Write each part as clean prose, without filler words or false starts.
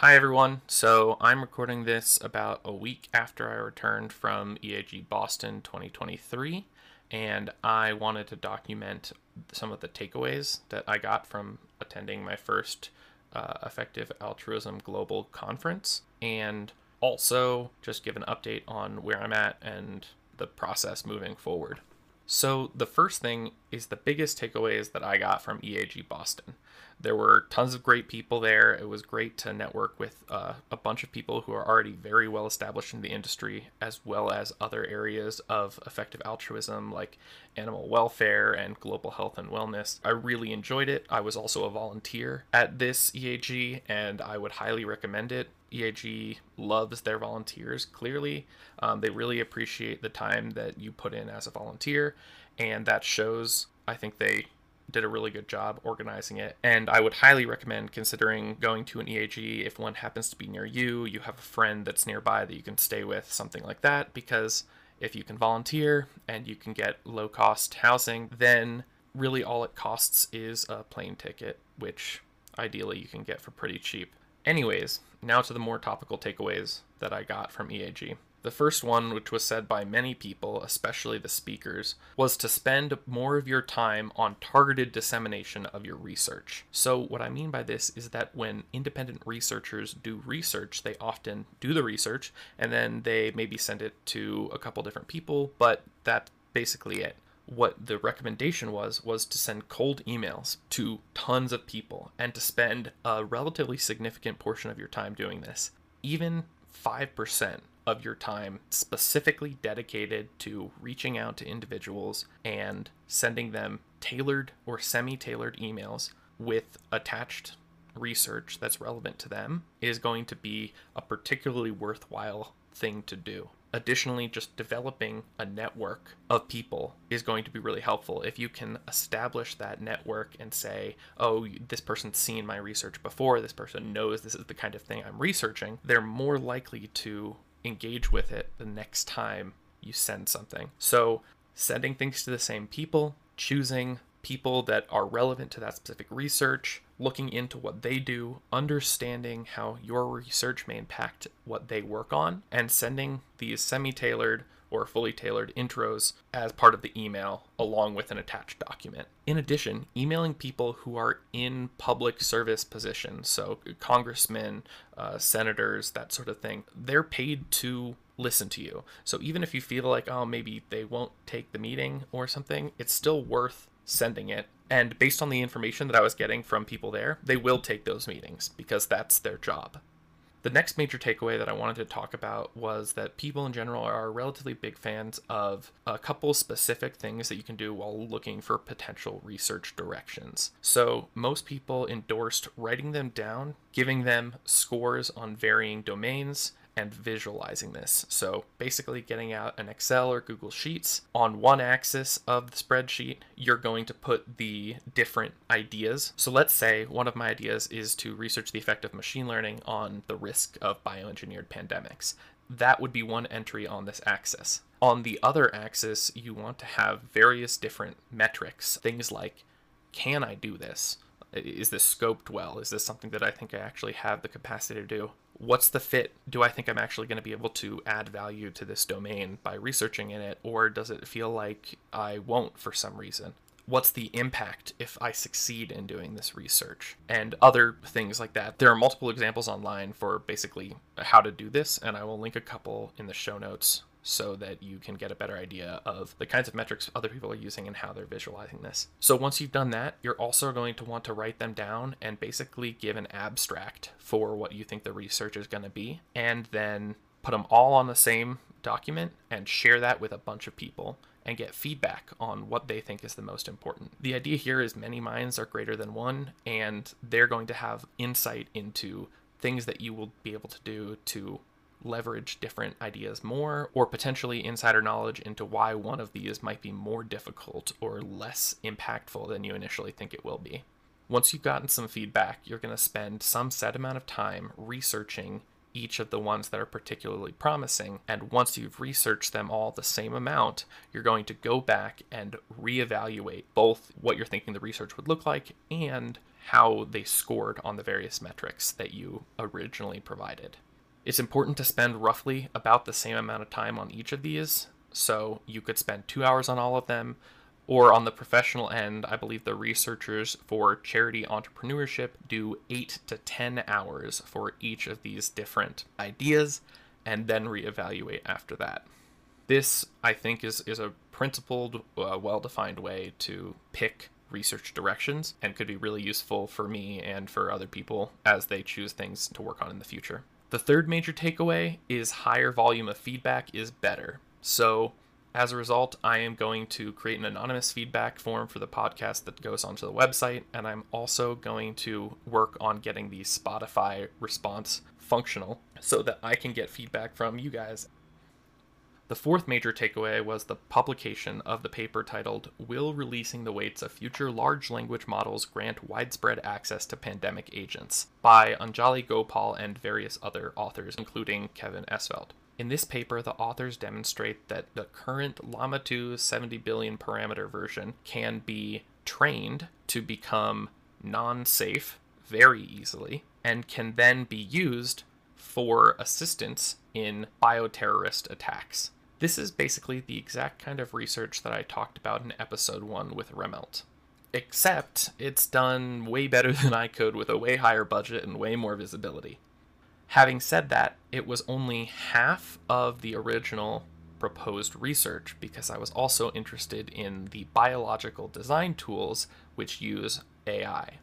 Hi everyone, so I'm recording this about a week after I returned from EAG Boston 2023, and I wanted to document some of the takeaways that I got from attending my first Effective Altruism Global conference, and also just give an update on where I'm at and the process moving forward. So the first thing is the biggest takeaways that I got from EAG Boston. There were tons of great people there. It was great to network with a bunch of people who are already very well established in the industry, as well as other areas of effective altruism like animal welfare and global health and wellness. I really enjoyed it. I was also a volunteer at this EAG, and I would highly recommend it. EAG loves their volunteers, clearly. They really appreciate the time that you put in as a volunteer, and that shows. I think they did a really good job organizing it, and I would highly recommend considering going to an EAG if one happens to be near you, you have a friend that's nearby that you can stay with, something like that, because if you can volunteer and you can get low-cost housing, then really all it costs is a plane ticket, which ideally you can get for pretty cheap. Anyways, now to the more topical takeaways that I got from EAG. The first one, which was said by many people, especially the speakers, was to spend more of your time on targeted dissemination of your research. So what I mean by this is that when independent researchers do research, they often do the research and then they maybe send it to a couple different people, but that's basically it. What the recommendation was to send cold emails to tons of people and to spend a relatively significant portion of your time doing this. Even 5% of your time specifically dedicated to reaching out to individuals and sending them tailored or semi-tailored emails with attached research that's relevant to them is going to be a particularly worthwhile thing to do. Additionally, just developing a network of people is going to be really helpful. If you can establish that network and say, oh, this person's seen my research before, this person knows this is the kind of thing I'm researching, they're more likely to engage with it the next time you send something. So sending things to the same people, choosing people that are relevant to that specific research, looking into what they do, understanding how your research may impact what they work on, and sending these semi-tailored or fully tailored intros as part of the email along with an attached document. In addition, emailing people who are in public service positions, so congressmen, senators, that sort of thing, they're paid to listen to you. So even if you feel like, oh, maybe they won't take the meeting or something, it's still worth sending it. And based on the information that I was getting from people there, they will take those meetings because that's their job. The next major takeaway that I wanted to talk about was that people in general are relatively big fans of a couple specific things that you can do while looking for potential research directions. So most people endorsed writing them down, giving them scores on varying domains, and visualizing this. So basically getting out an Excel or Google Sheets. On one axis of the spreadsheet, you're going to put the different ideas. So let's say one of my ideas is to research the effect of machine learning on the risk of bioengineered pandemics. That would be one entry on this axis. On the other axis, you want to have various different metrics. Things like, can I do this? Is this scoped well? Is this something that I think I actually have the capacity to do? What's the fit? Do I think I'm actually going to be able to add value to this domain by researching in it, or does it feel like I won't for some reason? What's the impact if I succeed in doing this research? And other things like that. There are multiple examples online for basically how to do this, and I will link a couple in the show notes so that you can get a better idea of the kinds of metrics other people are using and how they're visualizing this. So once you've done that, you're also going to want to write them down and basically give an abstract for what you think the research is going to be, and then put them all on the same document and share that with a bunch of people and get feedback on what they think is the most important. The idea here is many minds are greater than one, and they're going to have insight into things that you will be able to do to leverage different ideas more, or potentially insider knowledge into why one of these might be more difficult or less impactful than you initially think it will be. Once you've gotten some feedback, you're going to spend some set amount of time researching each of the ones that are particularly promising, and once you've researched them all the same amount, you're going to go back and reevaluate both what you're thinking the research would look like and how they scored on the various metrics that you originally provided. It's important to spend roughly about the same amount of time on each of these. So you could spend 2 hours on all of them, or on the professional end, I believe the researchers for charity entrepreneurship do 8 to 10 hours for each of these different ideas, and then reevaluate after that. This, I think, is a principled, well-defined way to pick research directions and could be really useful for me and for other people as they choose things to work on in the future. The third major takeaway is higher volume of feedback is better. So as a result, I am going to create an anonymous feedback form for the podcast that goes onto the website, and I'm also going to work on getting the Spotify response functional so that I can get feedback from you guys. The fourth major takeaway was the publication of the paper titled "Will Releasing the Weights of Future Large Language Models Grant Widespread Access to Pandemic Agents" by Anjali Gopal and various other authors, including Kevin Esvelt. In this paper, the authors demonstrate that the current Llama 2 70 billion parameter version can be trained to become non-safe very easily, and can then be used for assistance in bioterrorist attacks. This is basically the exact kind of research that I talked about in episode 1 with Remelt, except it's done way better than I could with a way higher budget and way more visibility. Having said that, it was only half of the original proposed research because I was also interested in the biological design tools which use AI.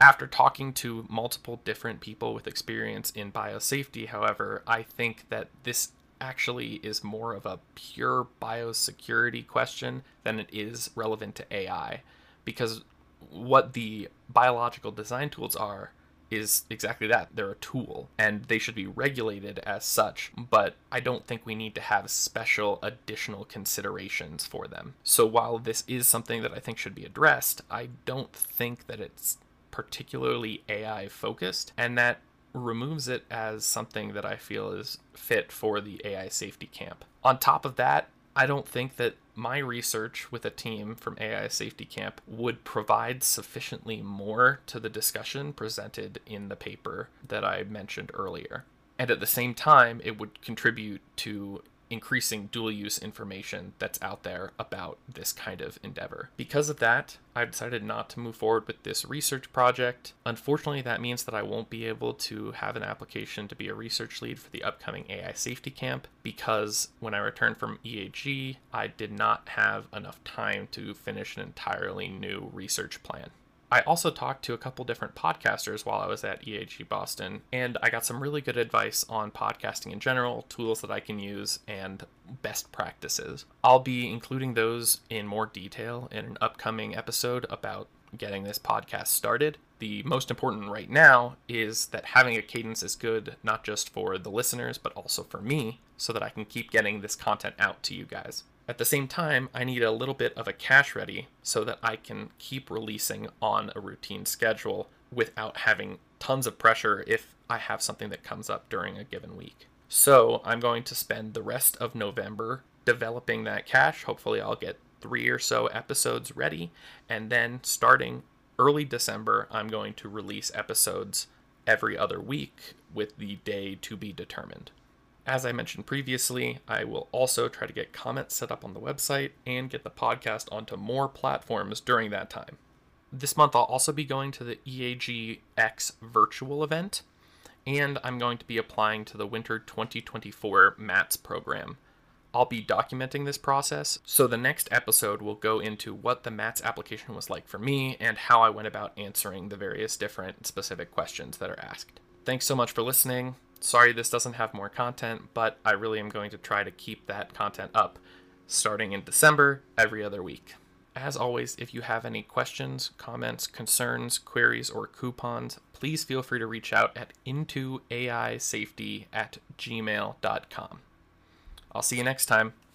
After talking to multiple different people with experience in biosafety, however, I think that this actually is more of a pure biosecurity question than it is relevant to AI, because what the biological design tools are is exactly that. They're a tool, and they should be regulated as such, but I don't think we need to have special additional considerations for them. So while this is something that I think should be addressed, I don't think that it's particularly AI focused, and that removes it as something that I feel is fit for the AI safety camp. On top of that, I don't think that my research with a team from AI safety camp would provide sufficiently more to the discussion presented in the paper that I mentioned earlier. And at the same time, it would contribute to increasing dual use information that's out there about this kind of endeavor. Because of that, I've decided not to move forward with this research project. Unfortunately, that means that I won't be able to have an application to be a research lead for the upcoming AI safety camp, because when I returned from EAG, I did not have enough time to finish an entirely new research plan. I also talked to a couple different podcasters while I was at EAG Boston, and I got some really good advice on podcasting in general, tools that I can use, and best practices. I'll be including those in more detail in an upcoming episode about getting this podcast started. The most important right now is that having a cadence is good, not just for the listeners, but also for me, so that I can keep getting this content out to you guys. At the same time, I need a little bit of a cash ready so that I can keep releasing on a routine schedule without having tons of pressure if I have something that comes up during a given week. So I'm going to spend the rest of November developing that cash. Hopefully I'll get 3 or so episodes ready, and then starting early December, I'm going to release episodes every other week with the day to be determined. As I mentioned previously, I will also try to get comments set up on the website and get the podcast onto more platforms during that time. This month, I'll also be going to the EAGX virtual event, and I'm going to be applying to the Winter 2024 MATS program. I'll be documenting this process, so the next episode will go into what the MATS application was like for me and how I went about answering the various different specific questions that are asked. Thanks so much for listening. Sorry this doesn't have more content, but I really am going to try to keep that content up starting in December every other week. As always, if you have any questions, comments, concerns, queries, or coupons, please feel free to reach out at intoaisafety@gmail.com. I'll see you next time.